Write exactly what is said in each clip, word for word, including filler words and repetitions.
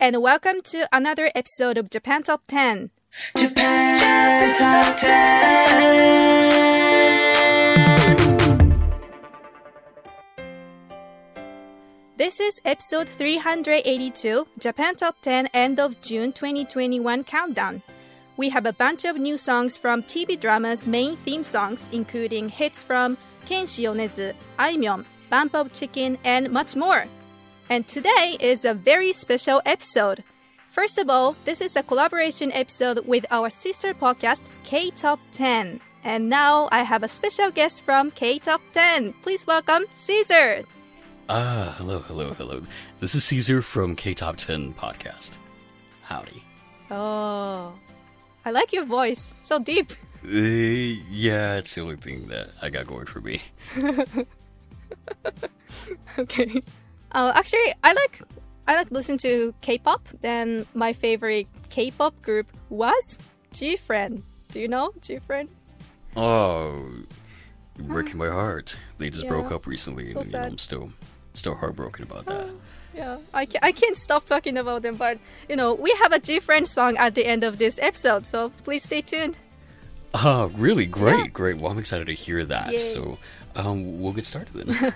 and welcome to another episode of Japan Top 10. Japan Top 10 This is episode three eighty-two, Japan Top 10 end of June twenty twenty-one countdown. We have a bunch of new songs from T V dramas' main theme songs, including hits from Kenshi Yonezu, Aimyon, Bump of Chicken, and much more.And today is a very special episode. First of all, this is a collaboration episode with our sister podcast, K-Top 10. And now I have a special guest from K-Top 10. Please welcome Caesar. Ah, hello, hello, hello. This is Caesar from K-Top 10 podcast. Howdy. Oh, I like your voice. So deep. Uh, yeah, it's the only thing that I got going for me. Okay.Uh, actually, I like I like listening to K-pop. Then my favorite K-pop group was GFriend. Do you know GFriend? Oh, breaking my heart. They just yeah. broke up recently, so and you know, I'm still still heartbroken about that. Uh, yeah, I ca- I can't stop talking about them. But you know, we have a GFriend song at the end of this episode, so please stay tuned. Oh, uh, really? Great, yeah. great. Well, I'm excited to hear that. Yay. So, um, we'll get started then.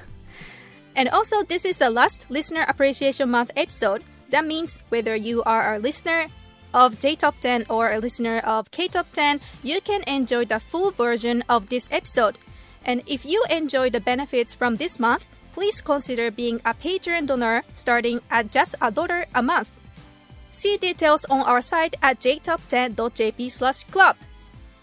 And also, this is the last Listener Appreciation Month episode. That means whether you are a listener of J-Top 10 or a listener of K-Top 10, you can enjoy the full version of this episode. And if you enjoy the benefits from this month, please consider being a Patreon donor starting at just a dollar a month. See details on our site at j top ten dot j p slash club.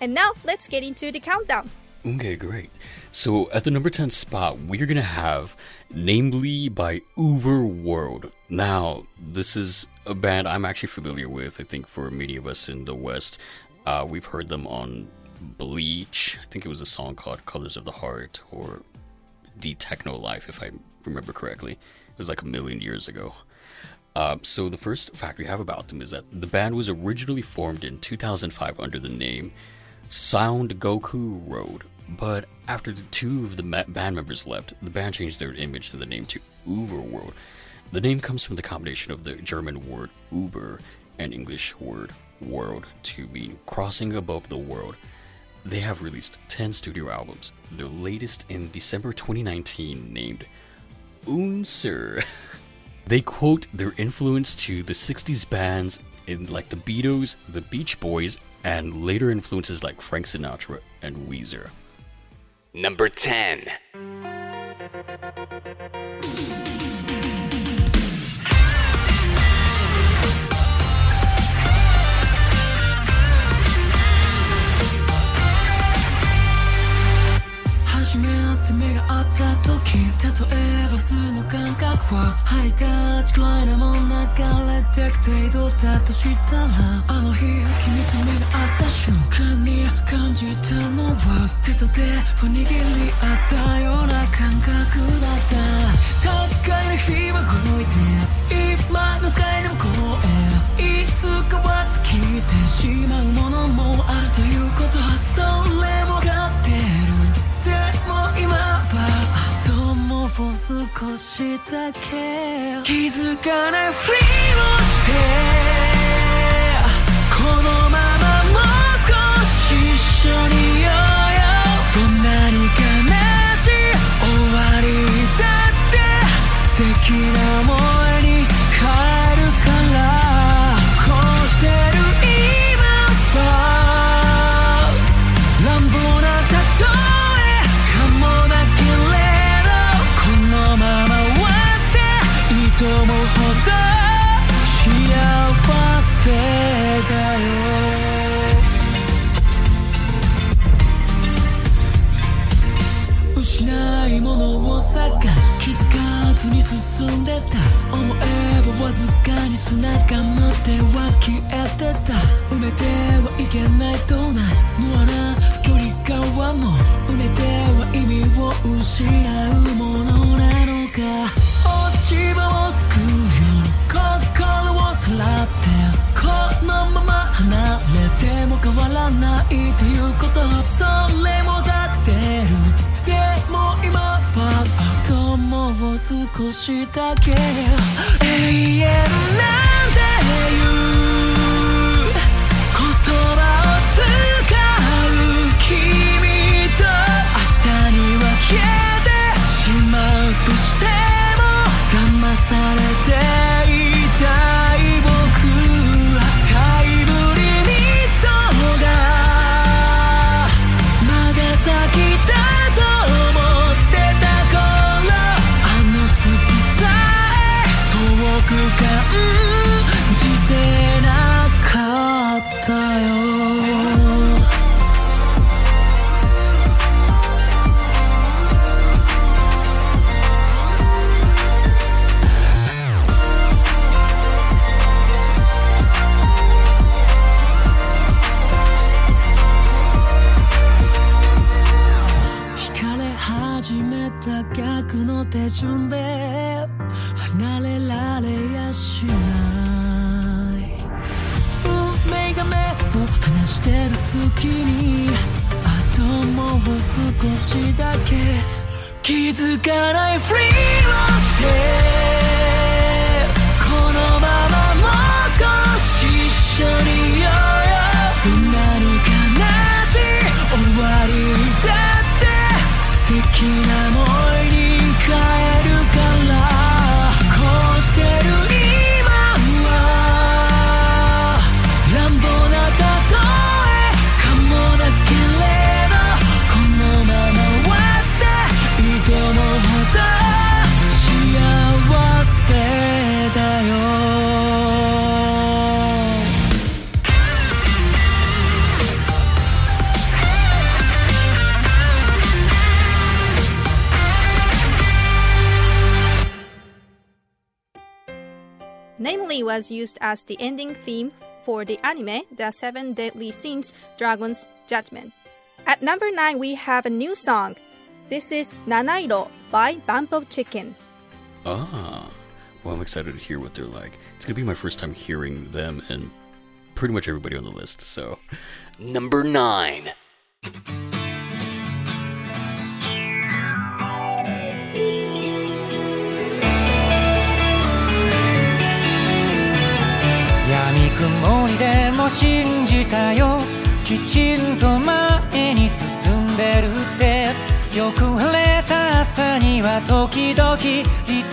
And now, let's get into the countdown.Okay, great. So at the number ten spot, we're going to have Namely by UVERworld. Now, this is a band I'm actually familiar with. I think for many of us in the West, uh, we've heard them on Bleach. I think it was a song called Colors of the Heart or D Techno Life, if I remember correctly. It was like a million years ago.Uh, so the first fact we have about them is that the band was originally formed in two thousand five under the name Sound Goku Road, but after the two of the ma- band members left, the band changed their image and the name to UVERworld. The name comes from the combination of the German word Uber and English word world to mean crossing above the world. They have released ten studio albums, their latest in December twenty nineteen named Unser. They quote their influence to the sixties bands in like the Beatles, the Beach Boys,and later influences like Frank Sinatra and Weezer. Number ten.目が合った時例えば普通の感覚はハイタッチくらいなもん流れてく程度だとしたらあの日君と目が合った瞬間に感じたのは手と手を握り合ったような感覚だった互いの日は動いて今少しだけ気づかないふりをしてこのままもう少し一緒にいようよ。どんなに悲しい終わりだって素敵な思いに変えるから、こうしてる今は乱暴な例えと思うほど幸せだよ。失いものを探し気づかずに進んでた、思えばわずかに砂が舞っては消えてた、埋めてはいけないドーナツ無駄な距離側も埋めては意味を失うものなのか。希望を救うように心をさらってこのまま離れても変わらないということはそれもだってる。でも今はあともう少しだけ永遠なんていう言葉を使う君と明日には消えてしまうとして騙されていたい僕はタイムリミットがまだ先だと思ってた頃、あの月さえ遠く感じてなかったよ。逆の手順で離れられやしない運命が目を離してる隙にあともう少しだけ気づかないふりをしてこのままもう少し一緒にいようよ。どんなに悲しい終わりだ素敵な想いに変えるから、こうしてる今は乱暴な例えかもだけれど、このまま終わっていいと思うほど幸せだよ。Namely was used as the ending theme for the anime The Seven Deadly Sins, Dragon's Judgment. At number nine, we have a new song. This is Nanairo by Bump of Chicken. Ah, well, I'm excited to hear what they're like. It's going to be my first time hearing them and pretty much everybody on the list, so. Number nine. 曇りでも信じたよ、きちんと前に進んでるって。よく晴れた朝には時々一人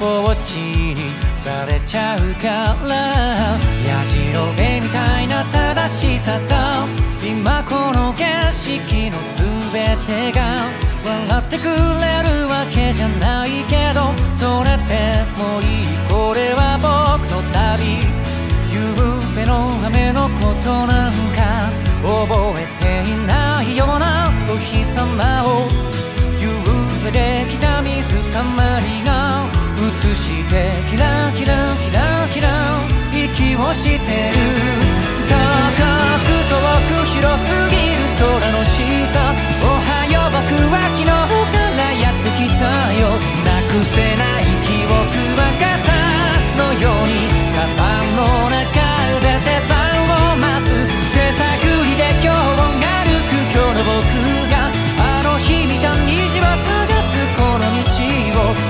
ぼっちにされちゃうから、やじろべみたいな正しさだ。今この景色の全てが笑ってくれるわけじゃないけど、それでもいい、これは僕の旅。夢の雨のことなんか覚えていないようなお日様を、夕暮れで来た水たまりが映してキラキラキラキラ息をしてる。高く遠く広すぎる空の下、おはよう僕は昨日からやってきたよ。なくせない記憶は傘のようにカバンの中で出番を待つ。手探りで今日を歩く今日の僕が、あの日見た虹を探すこの道を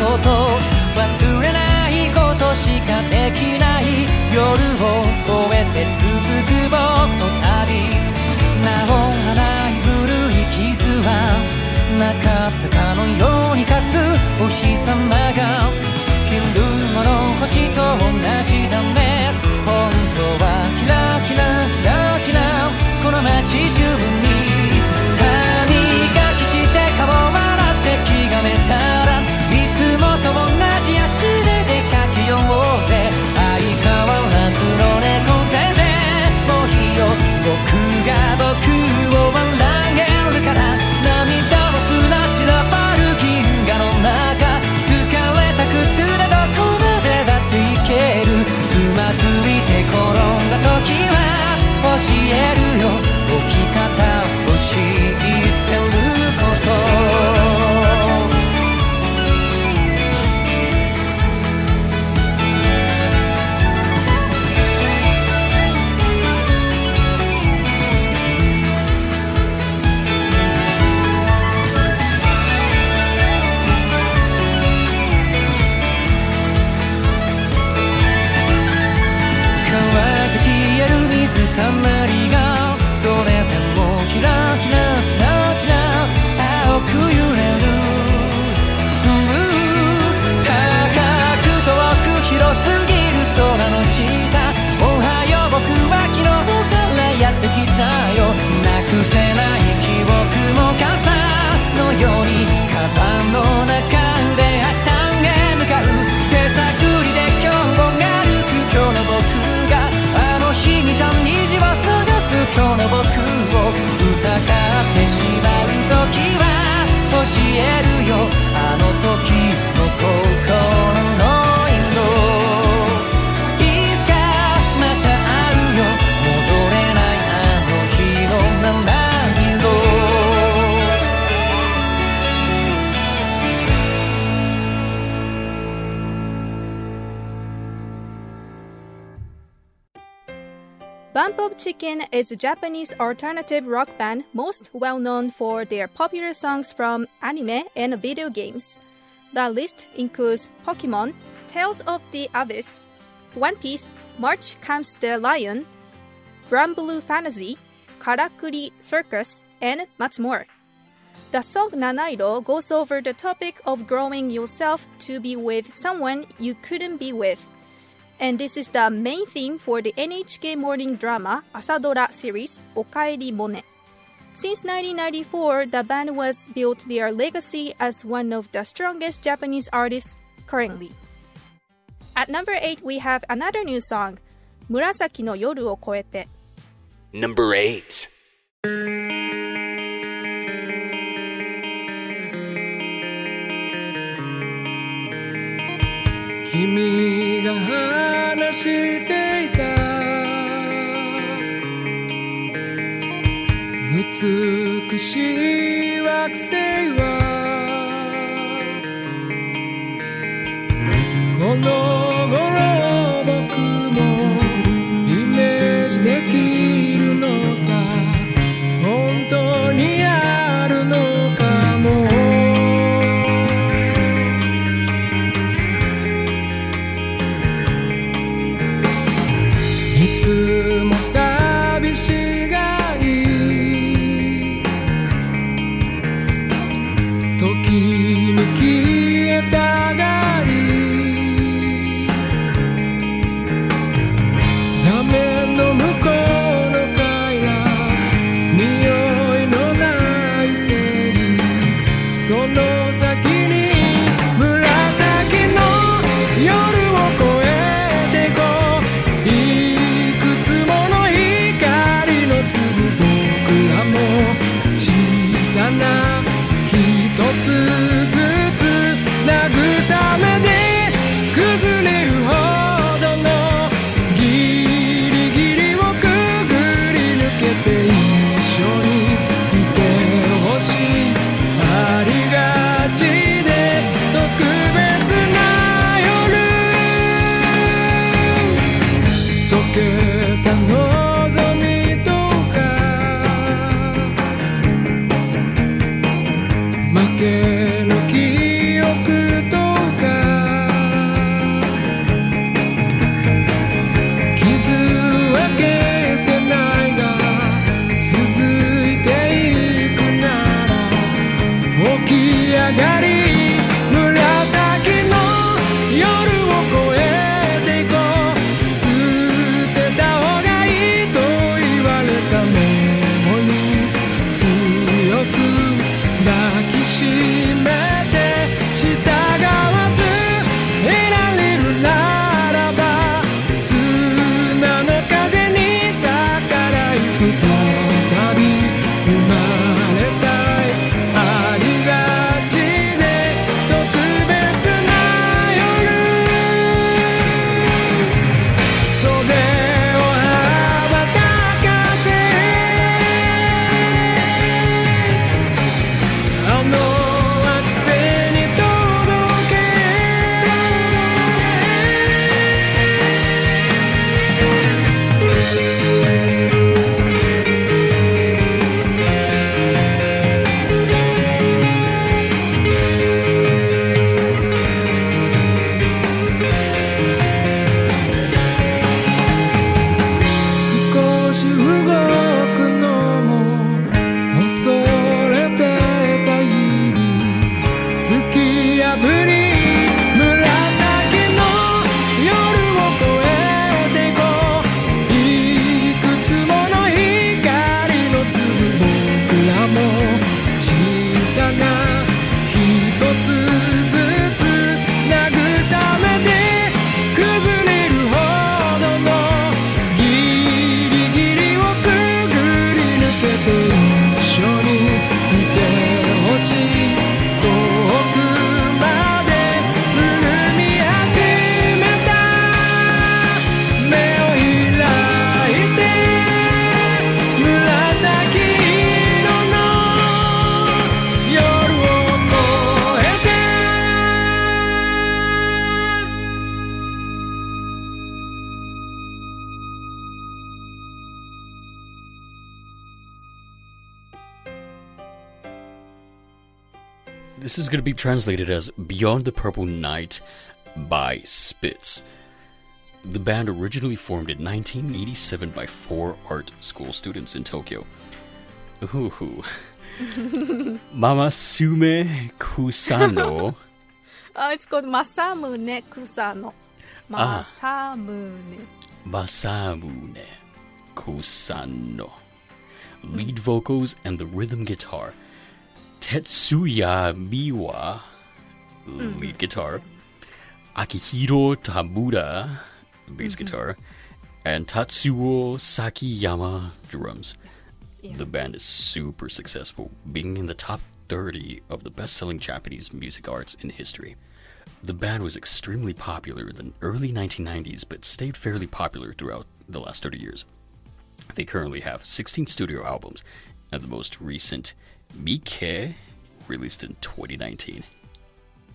こと忘れないことしかできない夜を越えて続く僕の旅治らない古い傷はなかったかのように隠すお日様が昼間の星と同じだね本当はキラキラキラキラこの街中に歯磨きして顔を洗って気がめたらいつもと同じ足で出かけようぜ相変わらずの猫背でもういいよ僕が僕を笑えるから涙を砂散らばる銀河の中疲れた靴でどこまでだっていけるつまずいて転んだ時は教えるよ置き方を知ってることたまりがそれでもキラキラキラキラ青く揺れる、うん、高く遠く広すぎる空の下おはよう僕は昨日からやってきたよなくせない記憶も傘のようにカバンの中で明日へ向かう手探りで今日も歩く今日の僕が君と虹を探す今日の僕を疑ってしまう時は教えるよあの時の心の色いつかまた会うよ戻れないあの日のBump of Chicken is a Japanese alternative rock band most well known for their popular songs from anime and video games. The list includes Pokemon, Tales of the Abyss, One Piece, March Comes the Lion, Brambleu Fantasy, Karakuri Circus, and much more. The song Nanairo goes over the topic of growing yourself to be with someone you couldn't be with.And this is the main theme for the N H K morning drama Asadora series, Okaeri Mone. Since nineteen ninety-four, the band has built their legacy as one of the strongest Japanese artists currently. At number eight, we have another new song, Murasaki no Yoru wo Koete. Number eight.君が話していた美しい惑星はこの頃僕もイメージできるのさ本当にあるのかも一つずつ This is going to be translated as Beyond the Purple Night by Spitz. The band originally formed in nineteen eighty-seven by four art school students in Tokyo. Masamune Kusano. Uh, it's called Masamune Kusano. Masamune. Ah, Masamune Kusano. Lead vocals and the rhythm guitar.Tetsuya Miwa, lead guitar, Akihiro Tamura, bass guitar, and Tatsuo Sakiyama, drums. Yeah. The band is super successful, being in the top thirty of the best-selling Japanese music arts in history. The band was extremely popular in the early nineteen nineties, but stayed fairly popular throughout the last thirty years. They currently have sixteen studio albums, and the most recent...Mike, released in twenty nineteen.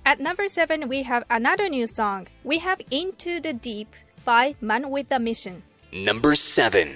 At number seven, we have another new song. We have Into the Deep by Man with a Mission. Number seven.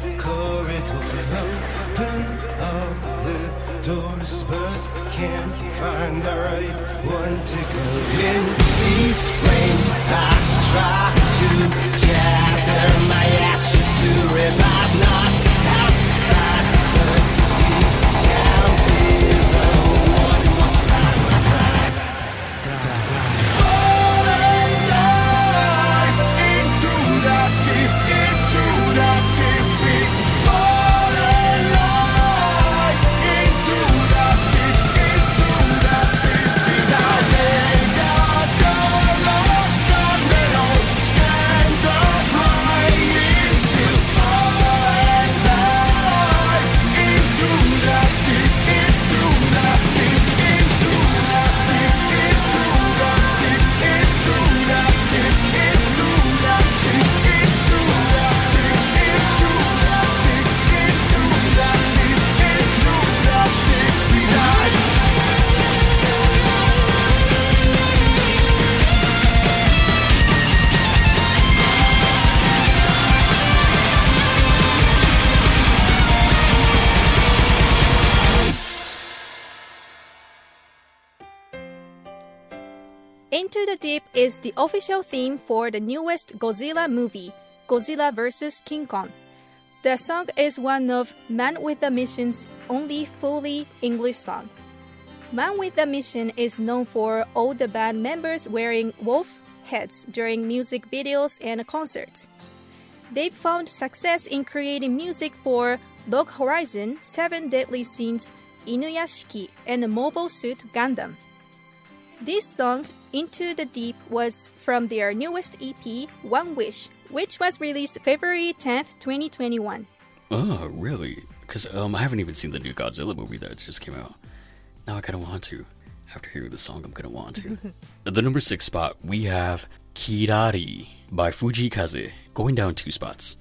this corridor open all the doors but can't find the right one to go in these flames I try to gather my ashes to revive not outside but deep down below one more time I dive falling dive into the deep into the deep deep falling dive into the deep into the deep deep down in the dark tunnel and drop my into falling dive into the deep into the deep into the deep into the deep into the deep into the deep into the deep into the deep into the deep into the deep behind. 'Into the Deep' is the official theme for the newest Godzilla movie, Godzilla versus. King Kong. The song is one of Man with a Mission's only fully English songs. Man with a Mission is known for all the band members wearing wolf heads during music videos and concerts. They've found success in creating music for Log Horizon, Seven Deadly Sins, Inuyashiki, and Mobile Suit Gundam. This song, Into the Deep, was from their newest E P, One Wish, which was released February tenth, twenty twenty-one. Oh, really? Because um, I haven't even seen the new Godzilla movie that just came out. Now I kind of want to. After hearing the song, I'm going to want to. At the number six spot, we have Kirari by Fujikaze, going down two spots.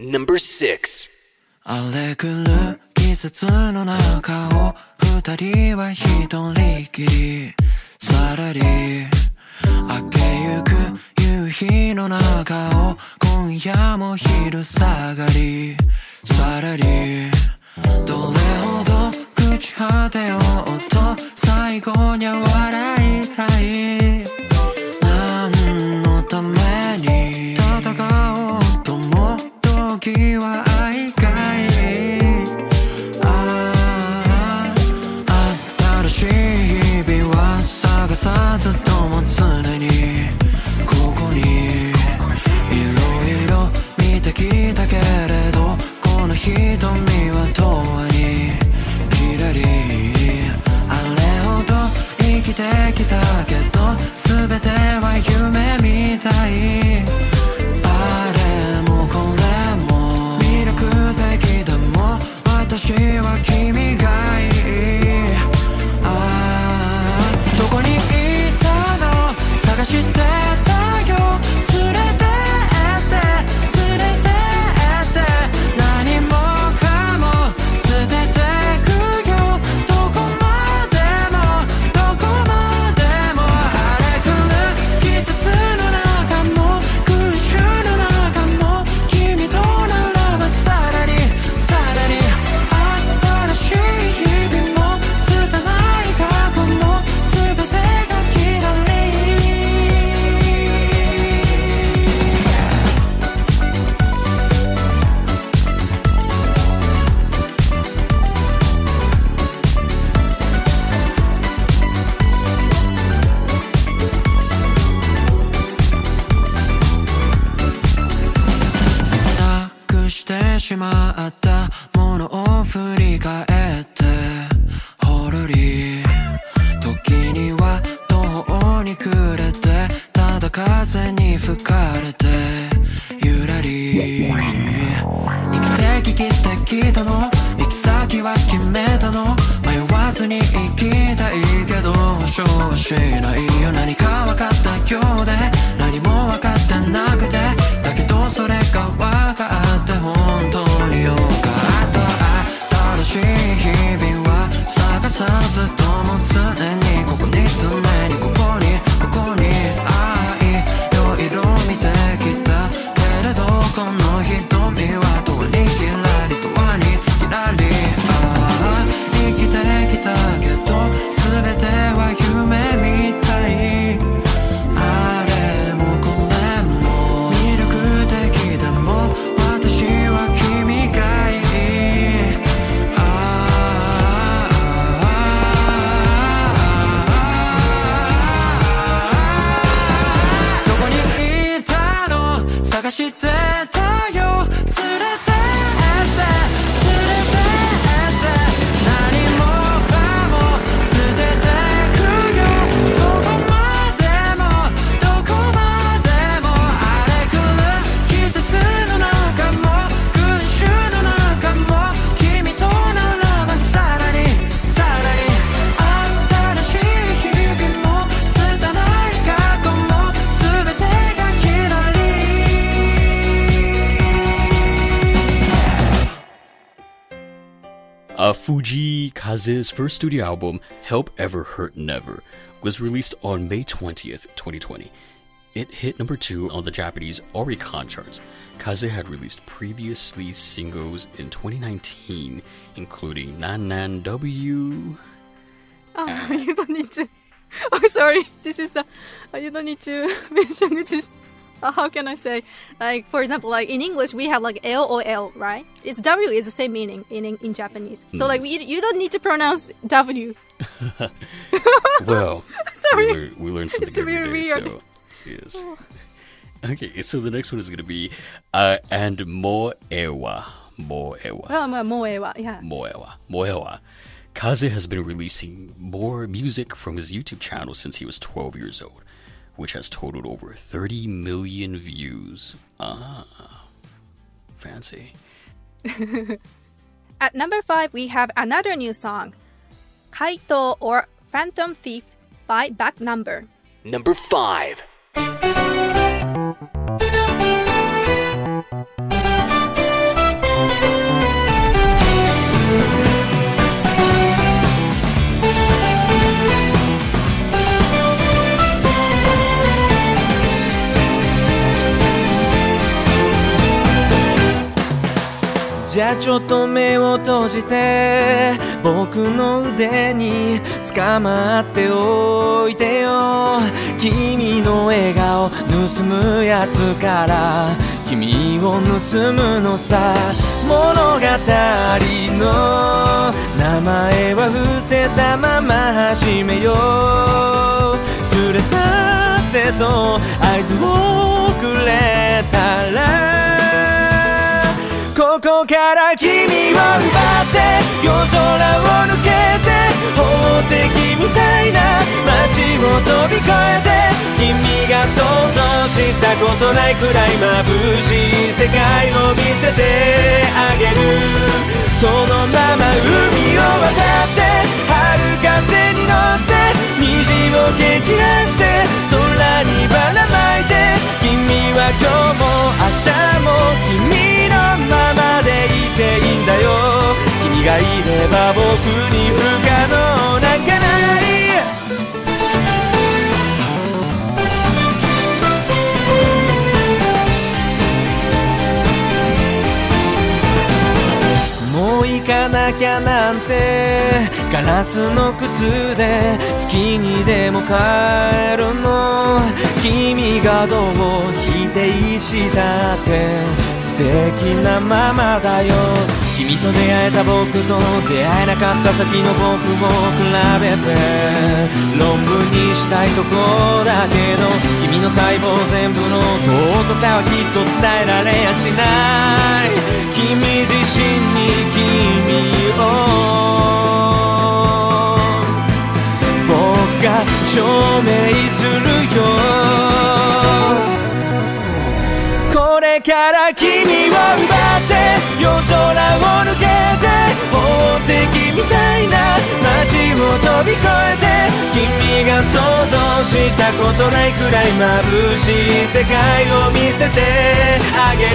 Number six. さらり明けゆく夕日の中を今夜も昼下がりさらりどれほど朽ち果てようと最後には笑いたい何のために戦おうとも時は愛かいさずとも常にここにいろいろ見てきたけれどこの瞳は永遠にキラリあれほど生きてきたけど全ては夢みたいあれもこれも魅力的でも私は君がいいどこにいたの探してたよ連れてって連れてって何もかも捨ててくよどこまでもどこまでも荒れ狂う季節の中も群衆の中も君とならばさらにさらに新しい日々も拙い過去もしまったものを振り返ってほろり時には途方に暮れてただ風に吹かれてゆらり行き先切ってきたの行き先は決めたの迷わずに行きたいけど保証はしないよ何か分かったようで何も分かってなくてだけどそれが分かって本当によかった新しい日々は探さずとも常にここに常にここにここにああいろいろ見てきたけれどこの瞳は通りきれ Uh, Fuji Kaze's first studio album, Help Ever Hurt Never, was released on May twentieth, twenty twenty. It hit number two on the Japanese Oricon charts. Kaze had released previously singles in twenty nineteen, including Nan Nan W. Ah, oh, you don't need to. Oh, sorry. This is a. You don't need to mention it. Is, uh, how can I say? Like, for example, like in English we have like L or L, right? It's W is the same meaning in in, in Japanese. So mm. like you, you don't need to pronounce W. Well, sorry. We, learn, we learned something it's every really day, weird. So. Yes. Okay, so the next one is going to be uh, And Moewa. Moewa. Oh, Moewa, yeah. Moewa. Moewa. Kaze has been releasing more music from his YouTube channel since he was twelve years old, which has totaled over thirty million views. Ah. Fancy. At number five, we have another new song, Kaito or Phantom Thief by Back Number. Number five.じゃあちょっと目を閉じて僕の腕に捕まっておいてよ君の笑顔盗むやつから君を盗むのさ物語の名前は伏せたまま始めよう連れ去ってと合図をくれたらここから君を奪って夜空を抜けて宝石みたいな街を飛び越えて君が想像したことないくらい眩しい世界を見せてあげるそのまま海を渡って春風に乗って虹を蹴散らして空にばらまいて君は今日も明日も君ままでいていいんだよ君がいれば僕に不可能なんかないもう行かなきゃなんてガラスの靴で月にでも帰るの君がどう否定したって素敵なままだよ君と出会えた僕と出会えなかった先の僕を比べて論文にしたいとこだけど君の細胞全部の尊さはきっと伝えられやしない君自身に君を僕が証明するよこれから君を奪って夜空を抜けて宝石みたいな街を飛び越えて君が想像したことないくらい眩しい世界を見せてあげる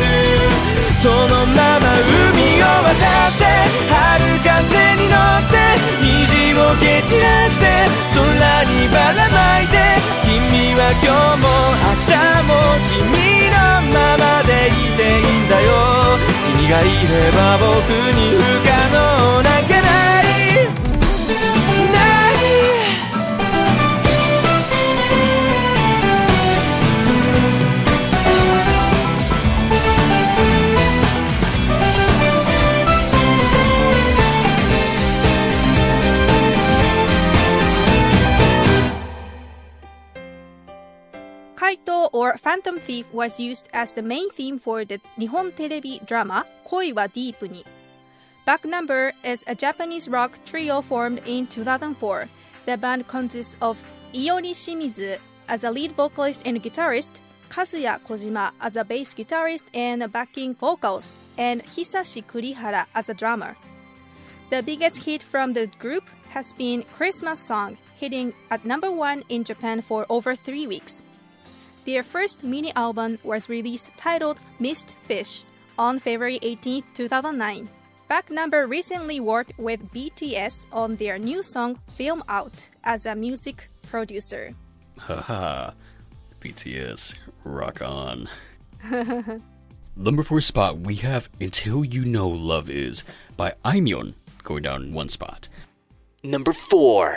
そのまま海を渡って春風に乗って虹を蹴散らして空にばらまいて君は今日も明日も君ままでいていいんだよ君がいれば僕に不可能なんかないKaito or Phantom Thief was used as the main theme for the Nihon Terebi drama Koi wa Deep ni. Back Number is a Japanese rock trio formed in two thousand four. The band consists of Iori Shimizu as a lead vocalist and guitarist, Kazuya Kojima as a bass guitarist and backing vocals, and Hisashi Kurihara as a drummer. The biggest hit from the group has been Christmas Song, hitting at number one in Japan for over three weeks.Their first mini-album was released titled Mist Fish on February eighteenth, two thousand nine. Back Number recently worked with B T S on their new song Film Out as a music producer. Haha, B T S, rock on. Number four spot, we have Until You Know Love Is by Aimyon, going down one spot. Number four.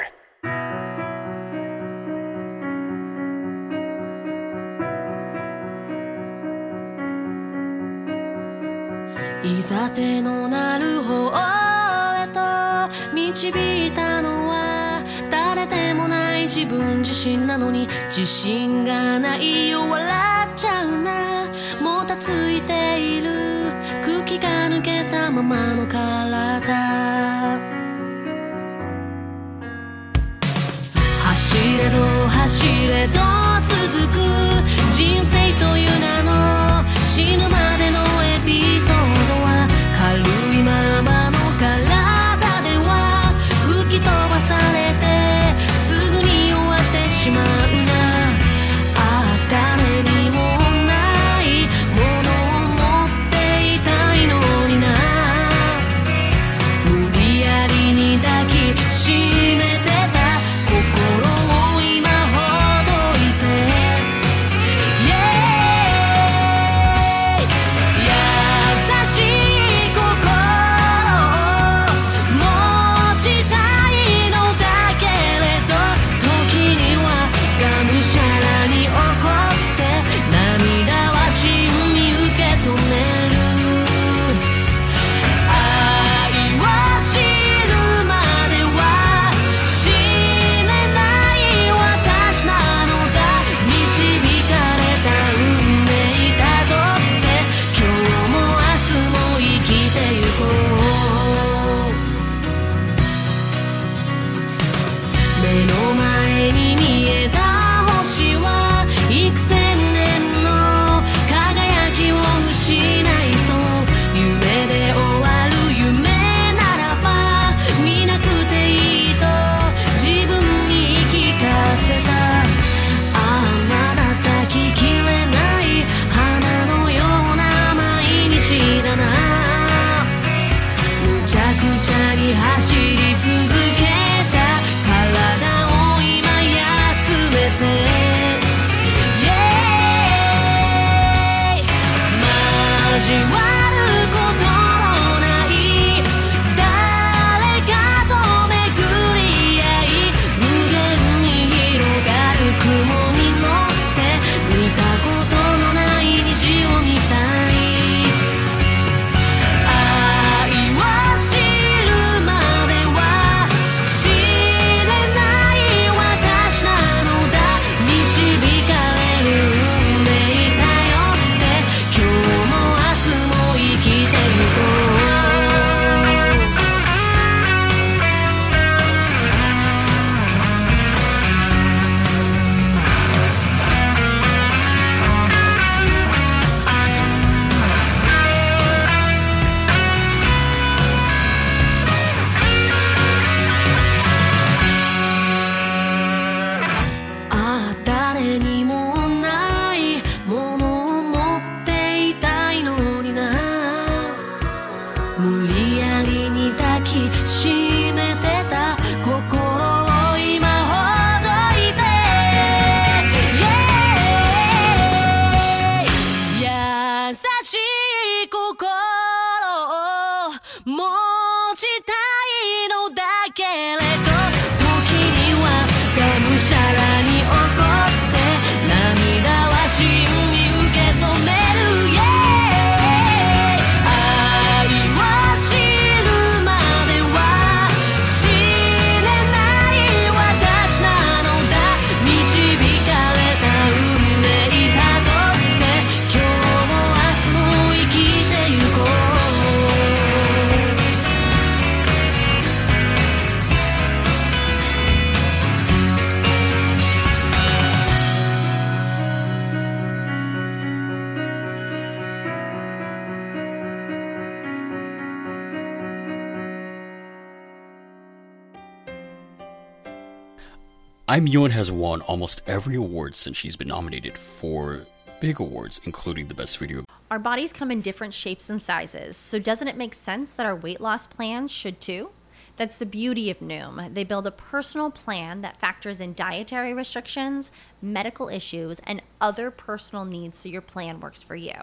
Aimyon has won almost every award since she's been nominated for big awards, including the Best Video. Our bodies come in different shapes and sizes, so doesn't it make sense that our weight loss plans should too? That's the beauty of Noom. They build a personal plan that factors in dietary restrictions, medical issues, and other personal needs so your plan works for you.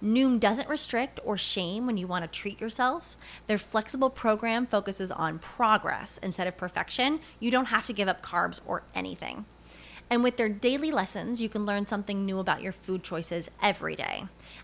Noom doesn't restrict or shame when you want to treat yourself. Their flexible program focuses on progress instead of perfection. You don't have to give up carbs or anything. And with their daily lessons, you can learn something new about your food choices every day.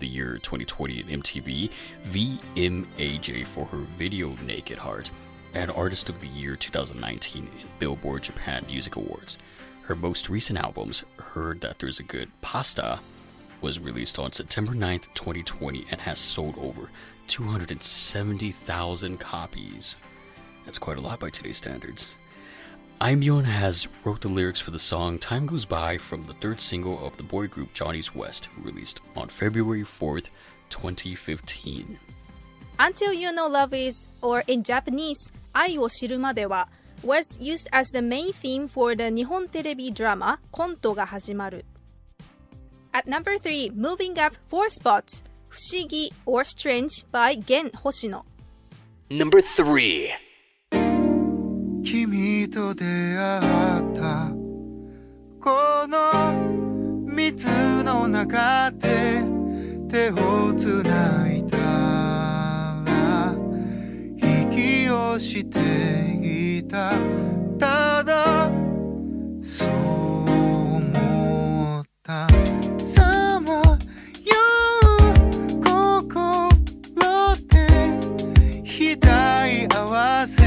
The year twenty twenty at M T V, V M A J for her video Naked Heart, and Artist of the Year twenty nineteen in Billboard Japan Music Awards. Her most recent albums, Heard That There's a Good Pasta, was released on September ninth, twenty twenty, and has sold over two hundred seventy thousand copies. That's quite a lot by today's standards. Aimyon has wrote the lyrics for the song Time Goes By from the third single of the boy group Johnny's West, released on February fourth, twenty fifteen. Until You Know Love Is, or in Japanese, Ai wo Shiru Made wa, was used as the main theme for the Nihon Terebi drama Konto ga Hajimaru. At number three, moving up four spots, Fushigi or Strange by Gen Hoshino. Number three.君と出会ったこの水の中で手をつないだら息をしていたただそう思ったさもよ心で額合わせ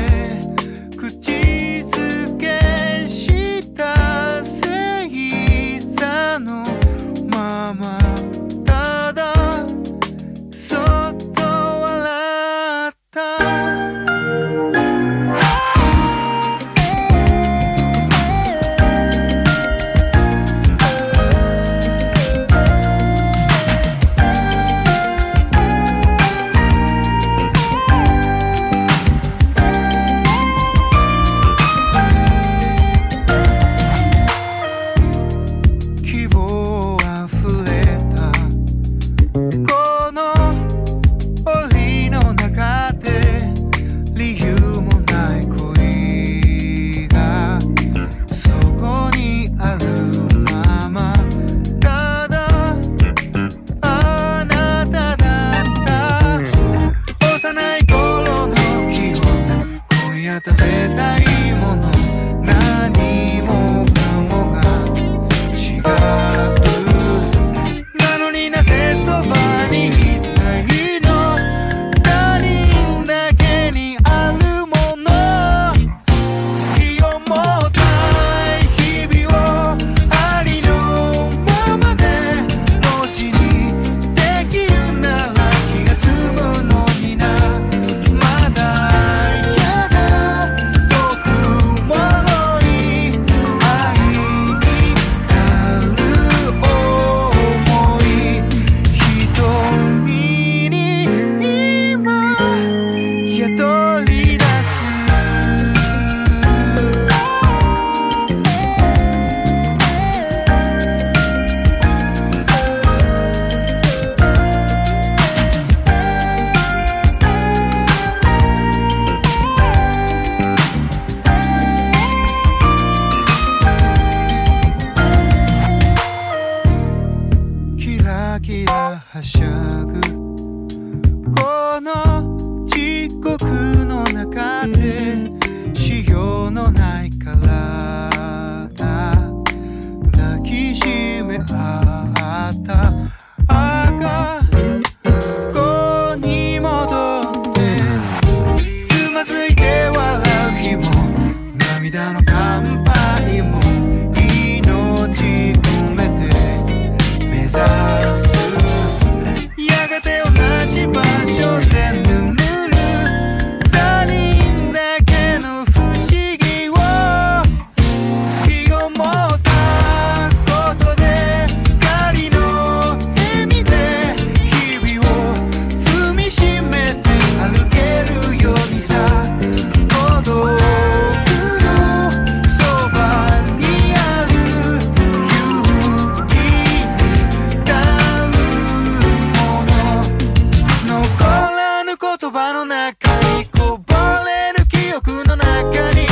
葉の中にこぼれる記憶の中に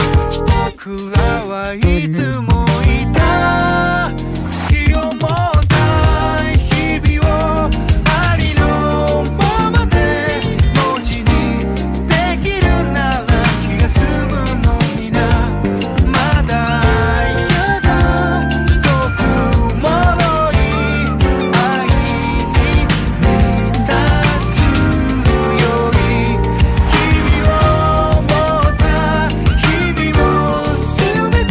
僕らはいつもいた好きを持った日々をありのままで文字にできるなら気が済むのになまだやだ僕もろい愛に満たすより日々を持った日々を全て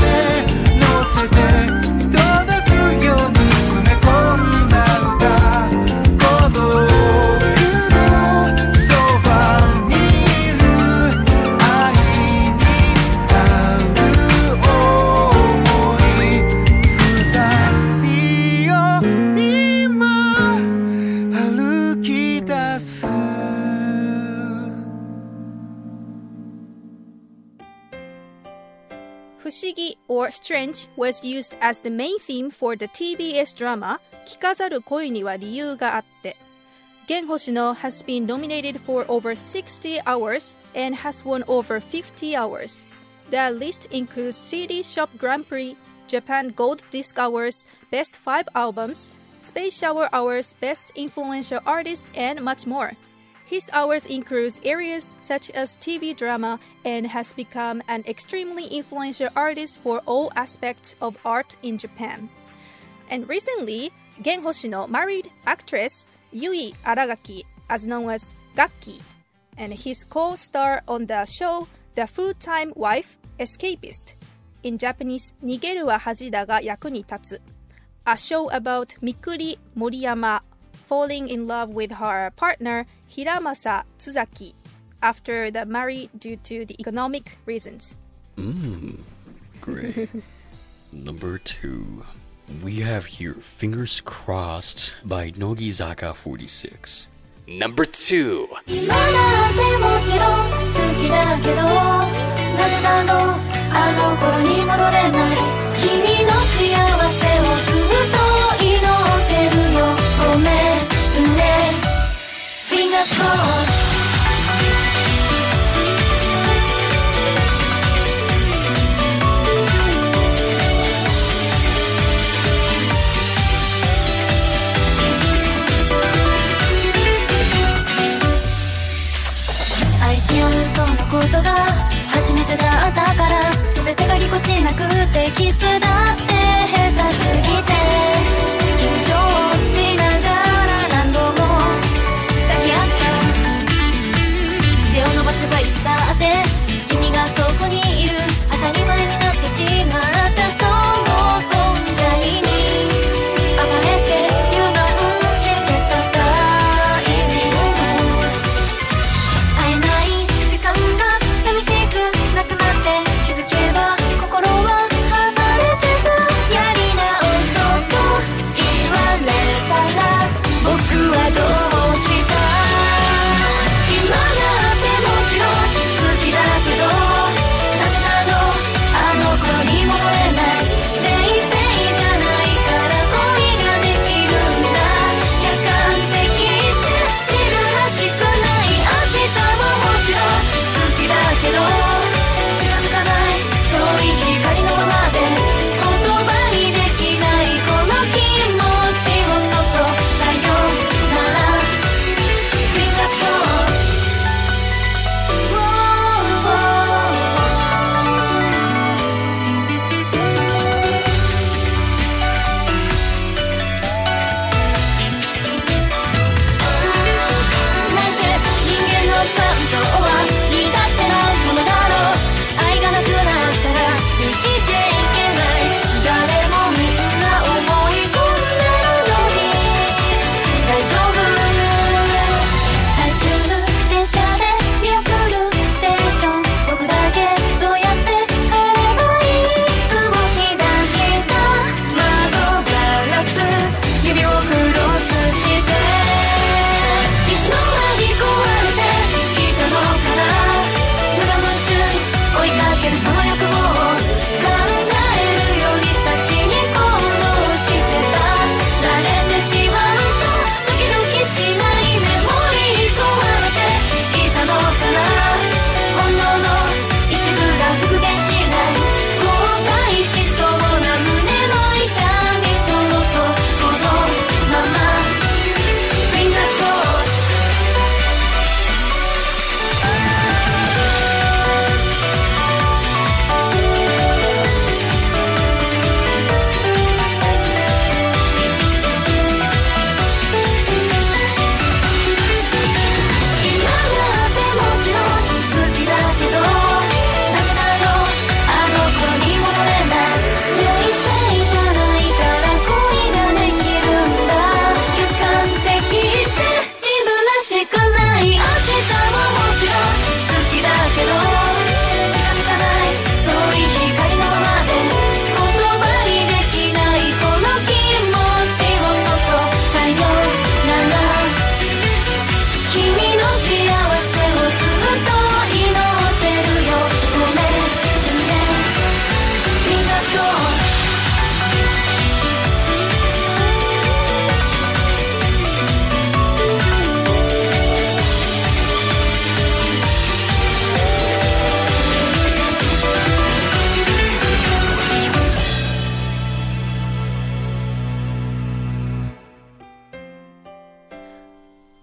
乗せて届くように詰め込んだ歌孤独のそばにいる愛に至る想い二人を今歩き出すFushigi or Strange was used as the main theme for the T B S drama 着飾る恋には理由があって。Gen Hoshino has been nominated for over sixty hours and has won over fifty hours. The list includes C D Shop Grand Prix, Japan Gold Disc Awards, Best five Albums, Space Shower Awards, Best Influential Artist, and much more. His hours includes areas such as T V drama and has become an extremely influential artist for all aspects of art in Japan. And recently, Gen Hoshino married actress Yui Aragaki, as known as Gakki, and his co-star on the show, the full-time wife, Escapist, in Japanese, Nigeru wa haji da ga yaku ni tatsu, a show about Mikuri Moriyama falling in love with her partner Hiramasa Tsuzaki after the marriage due to the economic reasons. Mmm, great. Number two. We have here Fingers Crossed by Nogizaka forty-six. Number two. 今なんてもちろん好きだけどなぜだろうあの頃に戻れない君の幸せをずっと祈ってるよごめんね Fingers Crossedそのことが初めてだったから全てがぎこちなくてキスだって下手すぎて緊張しながら何度も抱き合った手を伸ばせばいつだって君がそこにいる当たり前になってしまったその存在に暴れて油断してたか意味もない会えない寂しくなくなって気づけば心は離れ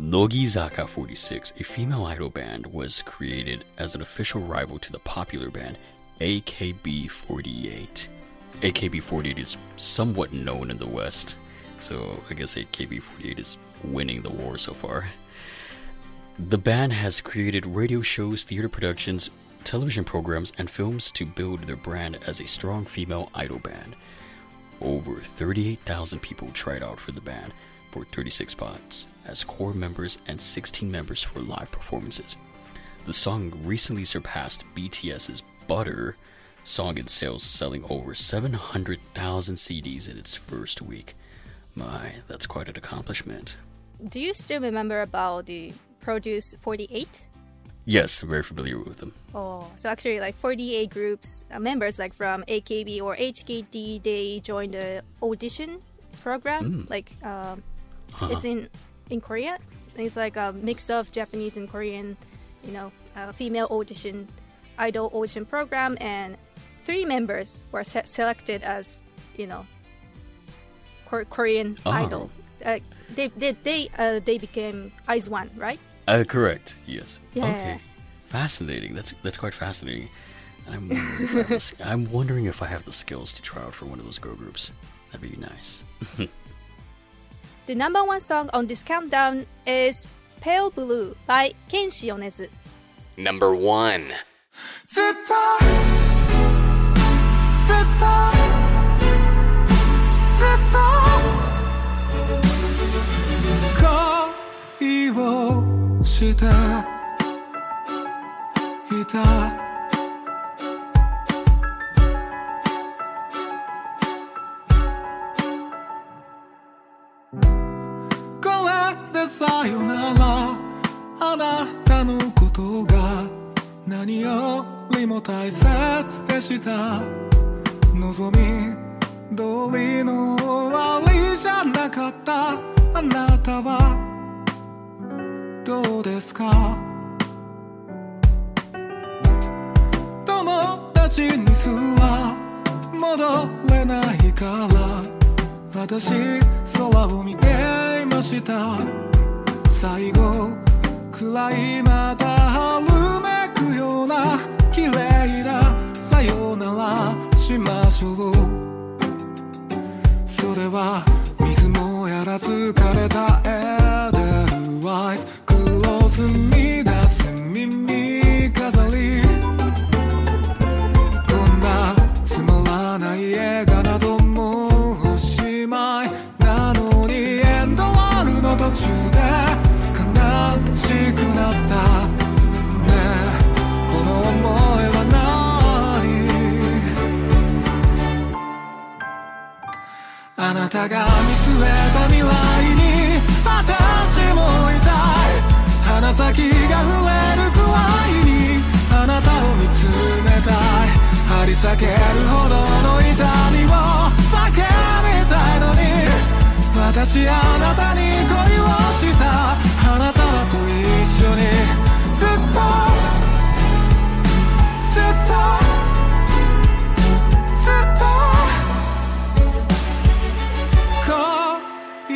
Nogizaka forty-six, a female idol band, was created as an official rival to the popular band A K B forty-eight. A K B forty-eight is somewhat known in the West, so I guess A K B forty-eight is winning the war so far. The band has created radio shows, theater productions, television programs, and films to build their brand as a strong female idol band. Over thirty-eight thousand people tried out for the band for thirty-six spots as core members and sixteen members for live performances. The song recently surpassed B T S's Butter song in sales, selling over seven hundred thousand C Ds in its first week. My, that's quite an accomplishment. Do you still remember about the Produce forty-eight? Yes, I'm very familiar with them. Oh, so actually like forty-eight groups, uh, members like from A K B or H K T, they joined the audition program. Mm. Like um, uh-huh. It's in, in Korea. It's like a mix of Japanese and Korean, you know, uh, female audition, idol audition program. And three members were se- selected as, you know, cor- Korean oh. idol. Uh, They they they uh they became I Z one, right? Uh, correct. Yes. Yeah. Okay. Fascinating. That's that's quite fascinating. And I'm wondering, if I have the, I'm wondering if I have the skills to try out for one of those girl groups. That'd be nice. The number one song on this countdown is "Pale Blue" by Kenshi Yonezu. Number one. Zeta, Zeta, Zeta. これでさよならあなたのことが何よりも大切でした望み通りの終わりじゃなかったあなたは どうですか。友達にすら戻れないから私空を見ていました。最後暗いまた春めくような綺麗なさよならしましょう。それは水もやらず枯れた 花咲きが増えるくらいにあなたを見つめたい。張り裂けるほどの痛みを叫びたいのに私あなたに恋をした。あなたらと一緒にずっとずっと どれだけ生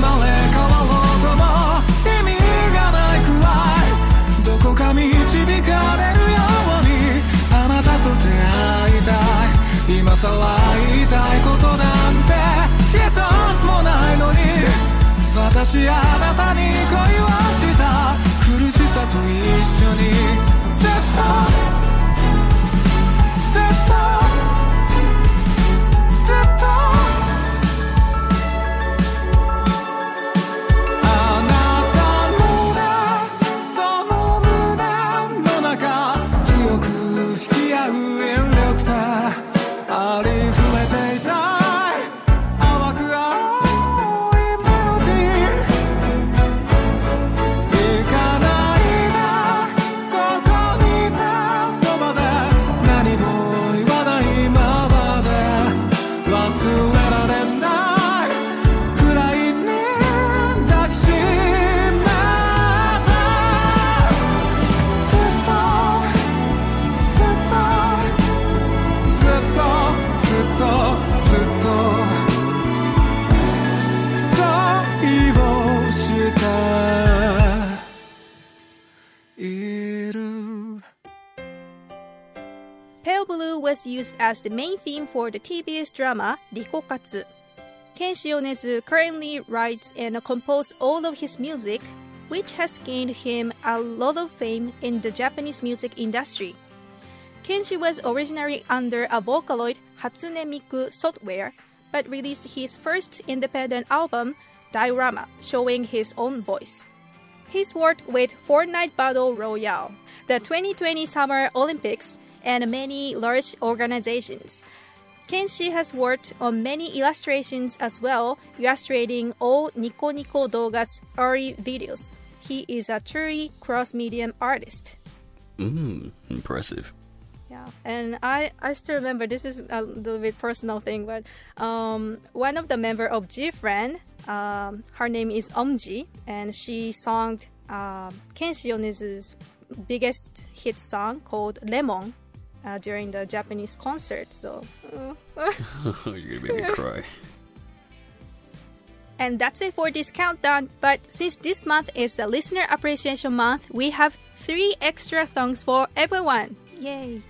まれ変わろうとも意味がないくらいどこか導かれるようにあなたと出会いたい。今さら言いたいことなんて いつも私あなたに恋をした苦しさと一緒に絶対絶対was used as the main theme for the T B S drama Rikokatsu. Kenshi Yonezu currently writes and composes all of his music, which has gained him a lot of fame in the Japanese music industry. Kenshi was originally under a Vocaloid Hatsune Miku software, but released his first independent album, Diorama, showing his own voice. He's worked with Fortnite Battle Royale, the twenty twenty Summer Olympics,and many large organizations. Kenshi has worked on many illustrations as well, illustrating all Nico Nico Doga's early videos. He is a truly cross-medium artist. Mmm, impressive. Yeah, and I, I still remember, this is a little bit personal thing, but um, one of the members of GFRIEND, um, her name is Omji, and she sang uh, Kenshi Yonezu's biggest hit song called Lemon.Uh, during the Japanese concert, so... Uh, uh. You're gonna make me cry. And that's it for this countdown, but since this month is the Listener Appreciation Month, we have three extra songs for everyone! Yay!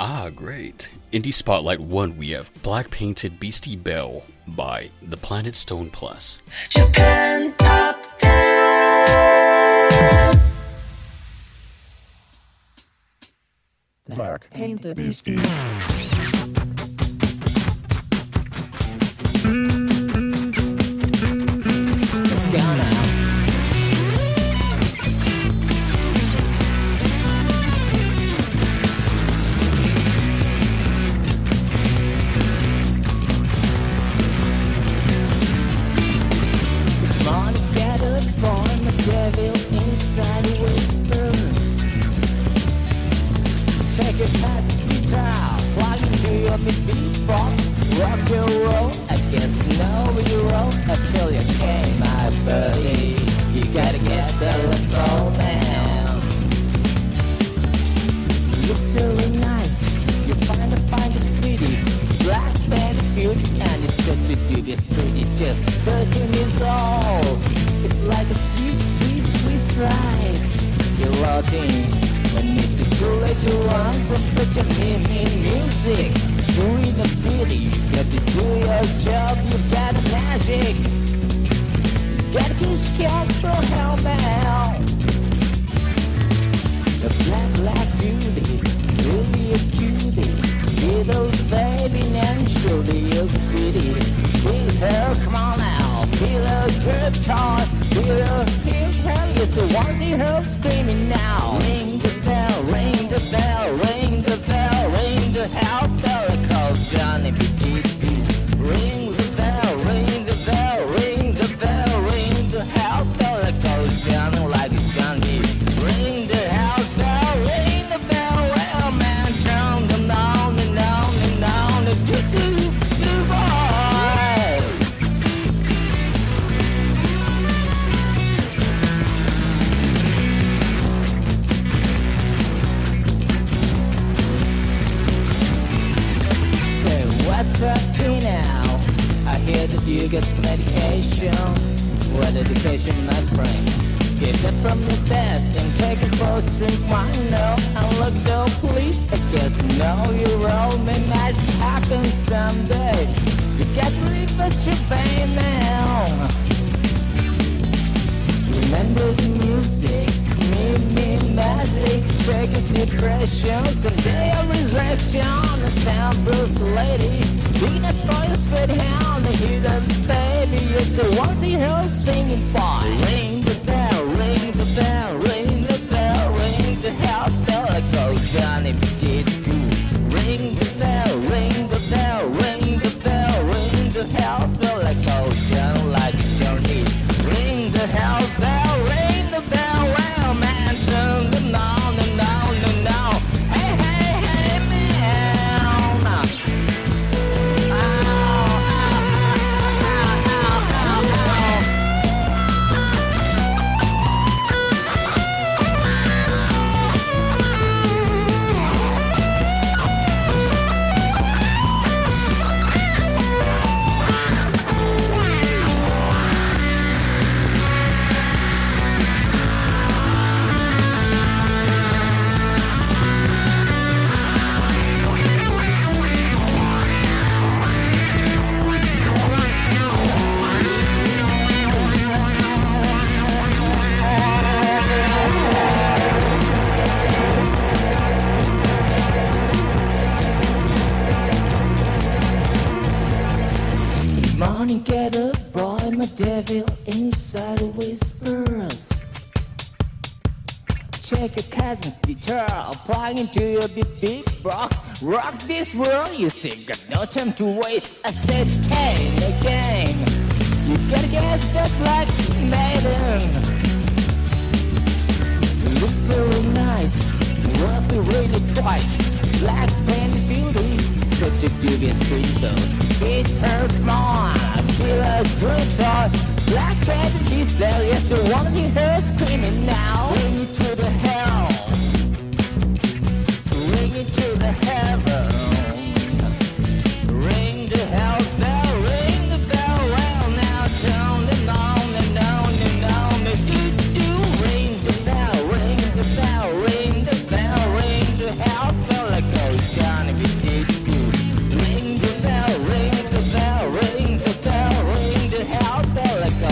Ah, great! Indie Spotlight one, we have Black Painted Beastie Bell by The Planet Stone Plus. Japan Top ten!Black Painted Beastie. Ghana. Money gathered from the devil inside the whisper.Take it past the crowd, flying to your beatbox, rock your roll, I guess you know where you roll, until you came, I believe, you gotta get the soul down. It's really nice, you find a find a sweetie, black band beauty, and it's just to do this pretty, just thirteen years old, it's like a sweet, sweet, sweet ride, you're loading.And it's just too late to run from such a mean, mean music. Doing the beauty, you got to do your job, you got the magic. Gotta be scared from hell now. The black, black beauty, really a cutie. Little baby named Shirley, your city. Feel her, come on now. Feel her good talk. Feel her, feel her. You still want to see her screaming now.Ring the bell, ring the bell, ring the house bell, it calls Johnny B. G. Ring the bell, ring the bell, ring the bell, ring the house bell, it calls Johnny like it's Johnny. Ring the house bell, ring the bell, well man, down and down and down and down and do do do boy. What's up to now? I hear that you got medication. What education, my friend? Get it from your bed and take a close drink. Why no? I look though, please. I guess you know you're old. May magic happen someday. You got to reverse your pain now. impressions of their reflection. A soundless lady, looking for your sweet hand, a hidden baby. You say, what's he heard singing by? Ring the bell, ring the bell, ring the bell, ring the house bell like a Johnny did good. Ring the bell, ring the bell, ring the bell, ring the house bell like a Johnny like a Johnny. Ring the house bell, ring the bell, well man, turn the knob. Morning, get up, boy, my devil inside whispers. Check your cousin's guitar, plug into your big, big box. Rock this world, you think got no time to waste. I said, hey, again, you gotta get that black maiden. It looks very nice, you have to read it twice. Black painted building, such a dubious dream zone. It hurts more, kill a good thought. Black tragedies there, yes, you wanna hear her screaming now. Ring it to the hell, ring it to the heaven. Ring the hell bell, ring the bell, well now turn the on and on and on and do do. Ring the bell, ring the bell, ring the bell, ring the hell bell like a gonna be deep.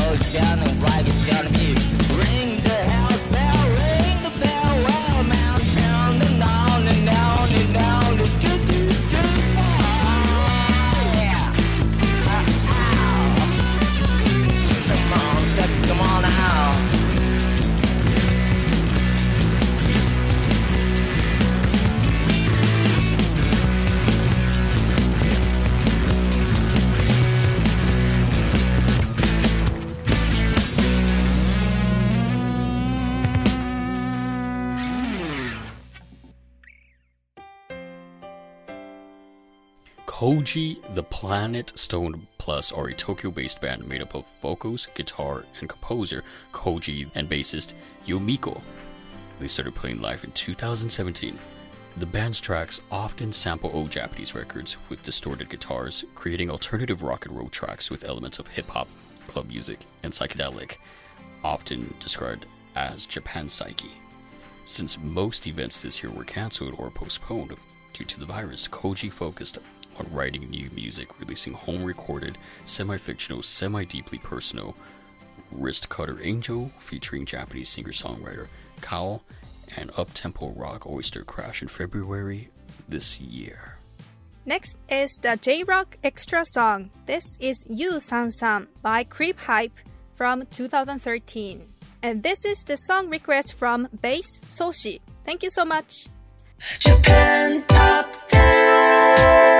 It's gonna like it's gonna be. Ring the house bell, ring the bell, well man, down and down and down and down and do do do. Yeah. Uh, ow. Come on, step, come on out. Koji, The Planet Stone Plus, are a Tokyo-based band made up of vocals, guitar, and composer Koji and bassist Yomiko. They started playing live in two thousand seventeen. The band's tracks often sample old Japanese records with distorted guitars, creating alternative rock and roll tracks with elements of hip-hop, club music, and psychedelic, often described as Japan Psyche. Since most events this year were cancelled or postponed due to the virus, Koji focused on writing new music, releasing home-recorded, semi-fictional, semi-deeply personal Wrist Cutter Angel featuring Japanese singer-songwriter Kao and up-tempo rock Oyster Crash in February this year. Next is the J-Rock Extra song. This is You San San by Creep Hype from twenty thirteen. And this is the song request from Bass Soshi. Thank you so much. Japan Top ten.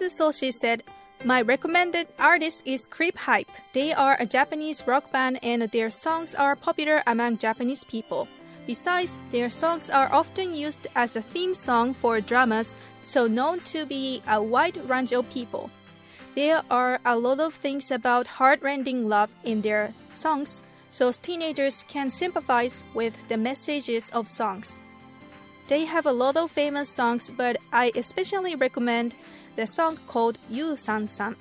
is so she said, My recommended artist is Creep Hype. They are a Japanese rock band and their songs are popular among Japanese people. Besides, their songs are often used as a theme song for dramas, so known to be a wide range of people. There are a lot of things about heartrending love in their songs, so teenagers can sympathize with the messages of songs. They have a lot of famous songs, but I especially recommend the song called You San San.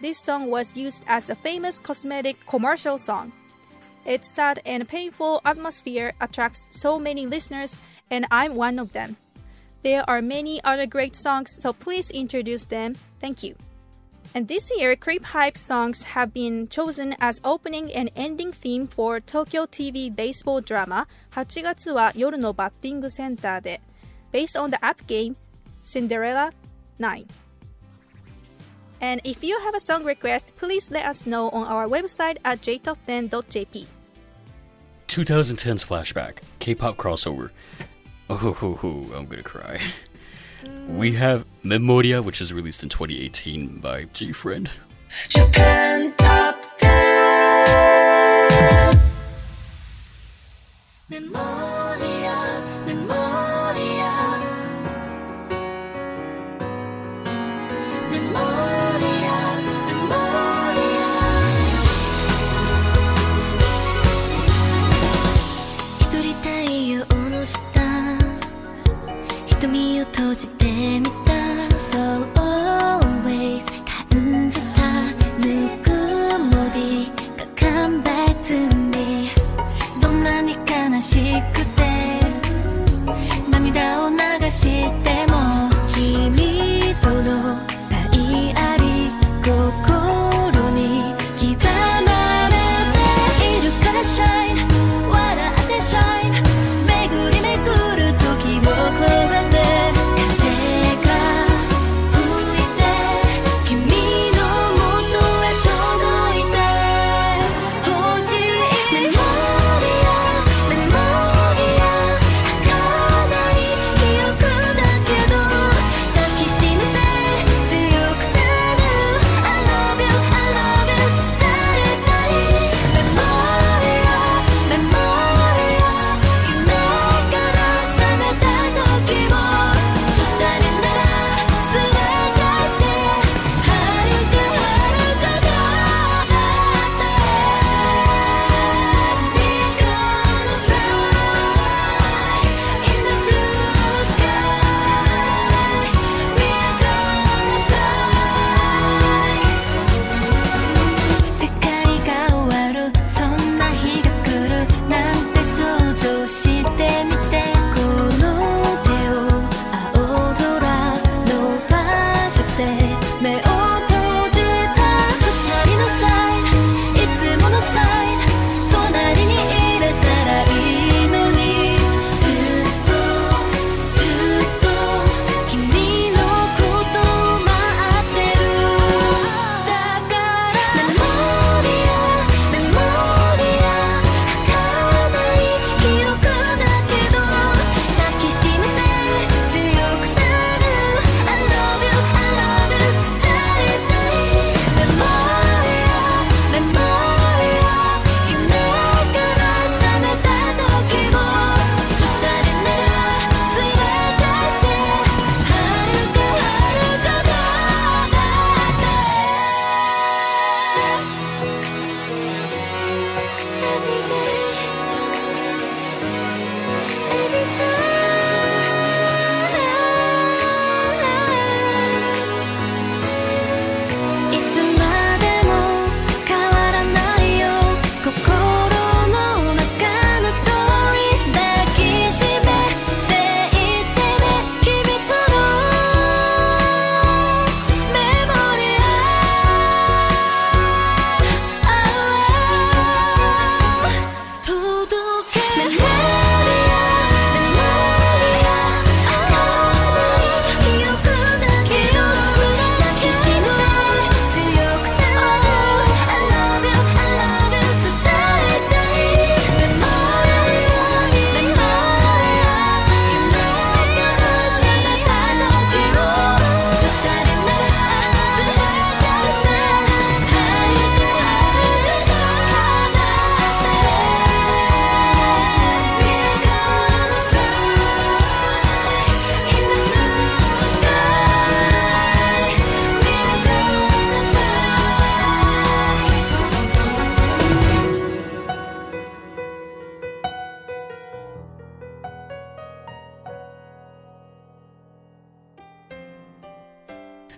This song was used as a famous cosmetic commercial song. Its sad and painful atmosphere attracts so many listeners, and I'm one of them. There are many other great songs, so please introduce them. Thank you. And this year, Creep Hype songs have been chosen as opening and ending theme for Tokyo T V baseball dramaはちがつは夜のバッティングセンターで based on the app game Cinderella nine. And if you have a song request, please let us know on our website at j top ten dot j p. twenty ten's flashback, K-pop crossover. Oh, ho, ho, ho, I'm gonna cry. We have Memoria, which is released in twenty eighteen by GFRIEND. Japan Top ten. Memoria, Memoria. Memoria, Memoria. 一人太陽の下 瞳を閉じてみた So always 感じたぬくもりが Come back to me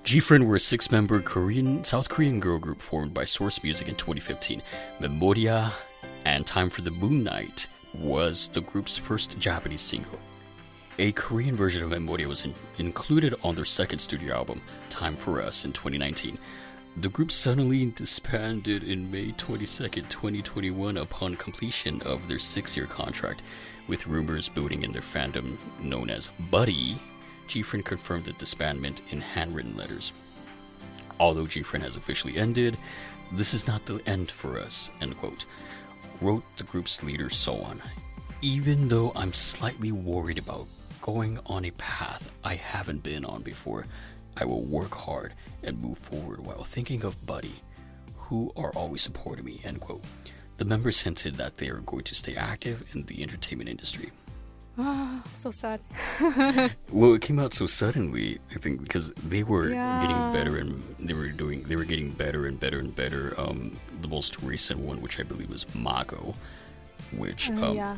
GFRIEND were a six-member Korean, South Korean girl group formed by Source Music in twenty fifteen. Memoria and Time for the Moon Knight was the group's first Japanese single. A Korean version of Memoria was in- included on their second studio album, Time for Us, in twenty nineteen. The group suddenly disbanded in May twenty-second, twenty twenty-one upon completion of their six-year contract, with rumors building in their fandom known as Buddy. GFRIEND confirmed the disbandment in handwritten letters. Although GFRIEND has officially ended, this is not the end for us, end quote, wrote the group's leader Soan. Even though I'm slightly worried about going on a path I haven't been on before, I will work hard and move forward while thinking of Buddy, who are always supporting me, end quote. The members hinted that they are going to stay active in the entertainment industry. Ah, oh, so sad. Well, it came out so suddenly, I think, because they were yeah. getting better and they were doing, they were getting better and better and better. Um, the most recent one, which I believe was Mago, which um, uh, yeah.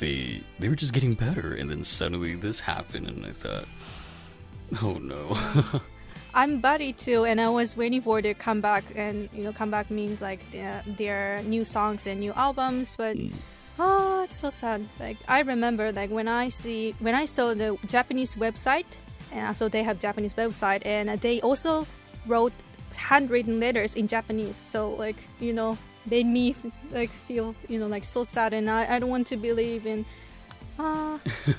they they were just getting better, and then suddenly this happened, and I thought, oh no. I'm Buddy too, and I was waiting for their comeback, and you know, comeback means like their, their new songs and new albums, but mm. oh, it's so sad. Like I remember, like when I see when I saw the Japanese website, and so they have Japanese website, and they also wrote handwritten letters in Japanese. So like you know, made me like feel you know like so sad, and I, I don't want to believe in. Ah. Uh,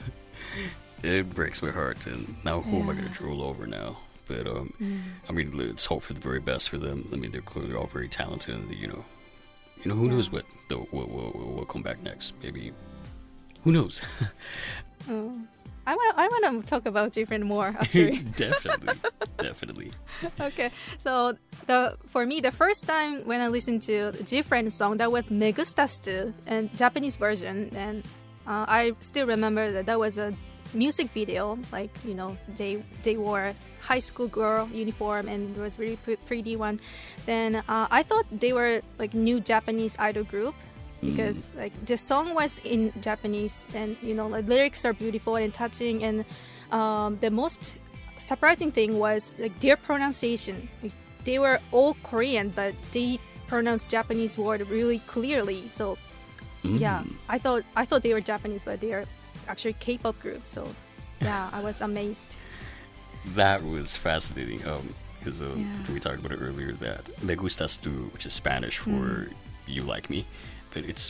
It breaks my heart, and now who yeah. am I going to drool over now? But, um, mm. I mean, let's hope for the very best for them. I mean, they're clearly all very talented, and, you know, you know, who yeah. knows what will what, what, what come back next? Maybe, who knows? oh. I want I want to talk about GFRIEND more, actually. definitely, definitely. Okay, so the for me, the first time when I listened to GFRIEND song, that was Megustas two, and Japanese version, and uh, I still remember that that was a music video, like you know they they wore high school girl uniform, and it was really pretty one. Then uh, I thought they were like new Japanese idol group, because mm. like the song was in Japanese, and you know the like, lyrics are beautiful and touching, and um, the most surprising thing was like their pronunciation. Like, they were all Korean, but they pronounced Japanese word really clearly. So mm. yeah, I thought I thought they were Japanese, but they are actually K-pop group, so yeah, I was amazed. That was fascinating. Um, because um, yeah. I think we talked about it earlier that "Me gustas tú," which is Spanish for mm. "you like me," but it's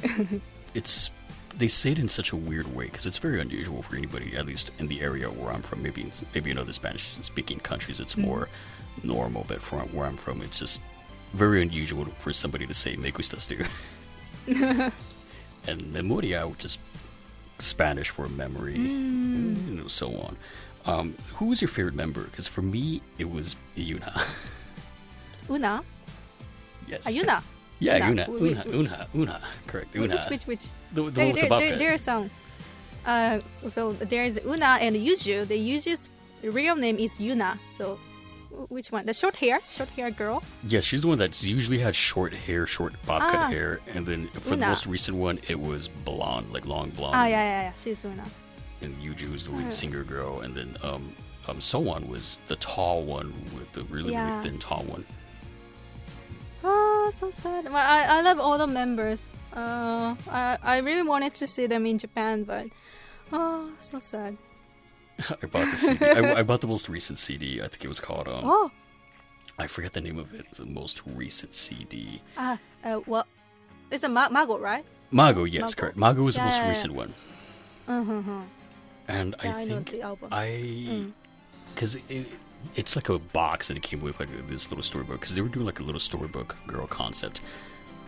it's they say it in such a weird way because it's very unusual for anybody, at least in the area where I'm from. Maybe maybe in other Spanish-speaking countries it's mm. more normal, but from where I'm from, it's just very unusual for somebody to say "Me gustas tú." And "Memoria," which is Spanish for memory, mm. and you know, so on. Um, who was your favorite member? Because for me, it was Yuna. Una? Yes. Ah, Yuna. Yeah, Yuna. Yuna. Yuna. Yuna. Correct. Yuna. Which, which, which? The, the there, one with there, the there, there are some. Uh, so there is Una and Yuju. The Yuju's real name is Yuna. So which one? The short hair? Short hair girl? Yeah, she's the one that's usually had short hair, short bob-cut ah, hair. And then for Una. The most recent one, it was blonde, like long blonde. Ah, yeah, yeah, yeah. She's Una. And Yuju was the lead oh. singer girl. And then um, um, Soan was the tall one with the really, yeah. really thin, tall one. Oh, so sad. Well, I, I love all the members. Uh, I, I really wanted to see them in Japan, but oh, so sad. I bought the C D. I, I bought the most recent C D. I think it was called. Um, oh, I forget the name of it. The most recent C D. Ah, uh, well, it's a Ma- Mago, right? Mago, yes, Mago. Correct. Mago was yeah, the most yeah, recent yeah. one. Uh-huh. And yeah, I, I think I, because mm. it, it's like a box, and it came with like a, this little storybook. Because they were doing like a little storybook girl concept,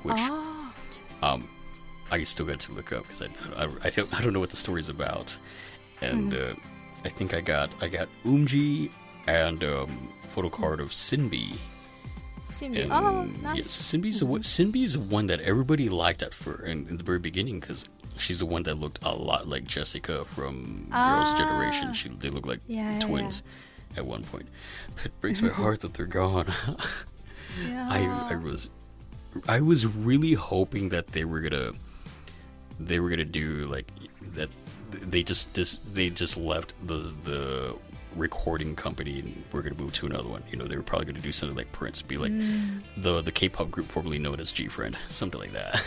which oh. um, I still got to look up because I, I, I don't I don't know what the story's about, and. Mm. Uh, I think I got I got Umji and um, photo card of Sinbi. Sinbi, and, oh, nice. Yes, Sinbi's mm-hmm. the one. Sinbi's the one that everybody liked at first, in, in the very beginning, because she's the one that looked a lot like Jessica from ah. Girls' Generation. She they look like yeah, twins yeah. at one point. But it breaks my heart that they're gone. yeah. I I was I was really hoping that they were gonna they were gonna do like that. They just dis- they just left the the recording company and we're going to move to another one. You know, they were probably going to do something like Prince, be like mm. the the K-pop group formerly known as GFRIEND, something like that.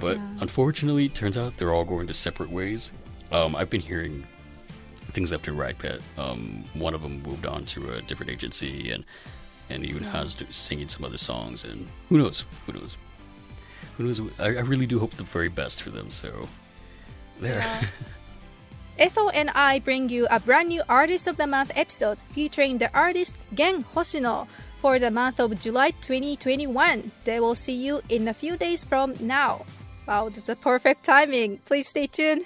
But yeah. Unfortunately, it turns out they're all going to separate ways. Um, I've been hearing things left and right that um, one of them moved on to a different agency and and even has to, singing some other songs. And who knows? Who knows? Who knows? I, I really do hope the very best for them. So there. Yeah. Ethel and I bring you a brand new Artist of the Month episode featuring the artist Gen Hoshino for the month of July twenty twenty-one. They will see you in a few days from now. Wow, that's a perfect timing. Please stay tuned.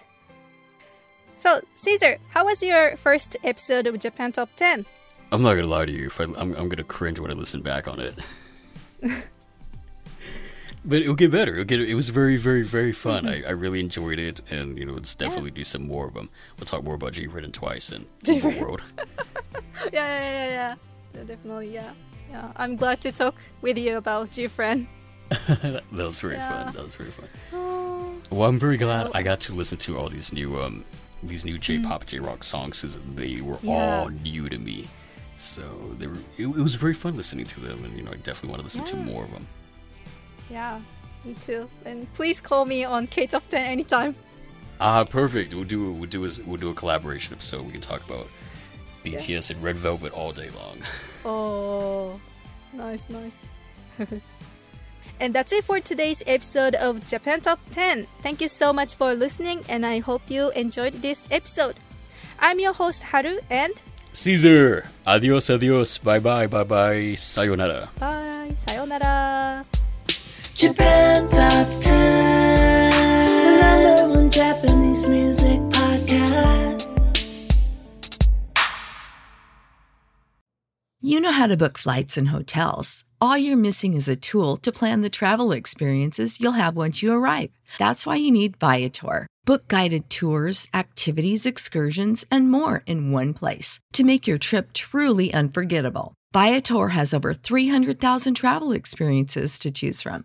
So, Caesar, how was your first episode of Japan Top ten? I'm not going to lie to you. If I, I'm, I'm going to cringe when I listen back on it. But it'll get better. It'll get, it was very, very, very fun. Mm-hmm. I, I really enjoyed it, and you know, let's definitely yeah. do some more of them. We'll talk more about G-Written twice and UVERworld. yeah, yeah, yeah, yeah. Definitely, yeah. yeah. I'm glad to talk with you about G-Friend. that, that was very yeah. fun. That was very fun. Oh. Well, I'm very glad oh. I got to listen to all these new um, these new J-pop, mm. J-rock songs, because they were yeah. all new to me. So they were, it, it was very fun listening to them, and you know, I definitely want to listen yeah. to more of them. Yeah, me too. And please call me on K-Top ten anytime. Ah, perfect. We'll do we'll do a, we'll do a collaboration episode. We can talk about B T S yeah. and Red Velvet all day long. Oh, nice, nice. And that's it for today's episode of Japan Top ten. Thank you so much for listening, and I hope you enjoyed this episode. I'm your host, Haru, and... Caesar! Adios, adios. Bye-bye, bye-bye. Sayonara. Bye. Sayonara. Japan Top ten, the number one Japanese music podcast. You know how to book flights and hotels. All you're missing is a tool to plan the travel experiences you'll have once you arrive. That's why you need Viator. Book guided tours, activities, excursions, and more in one place to make your trip truly unforgettable. Viator has over three hundred thousand travel experiences to choose from.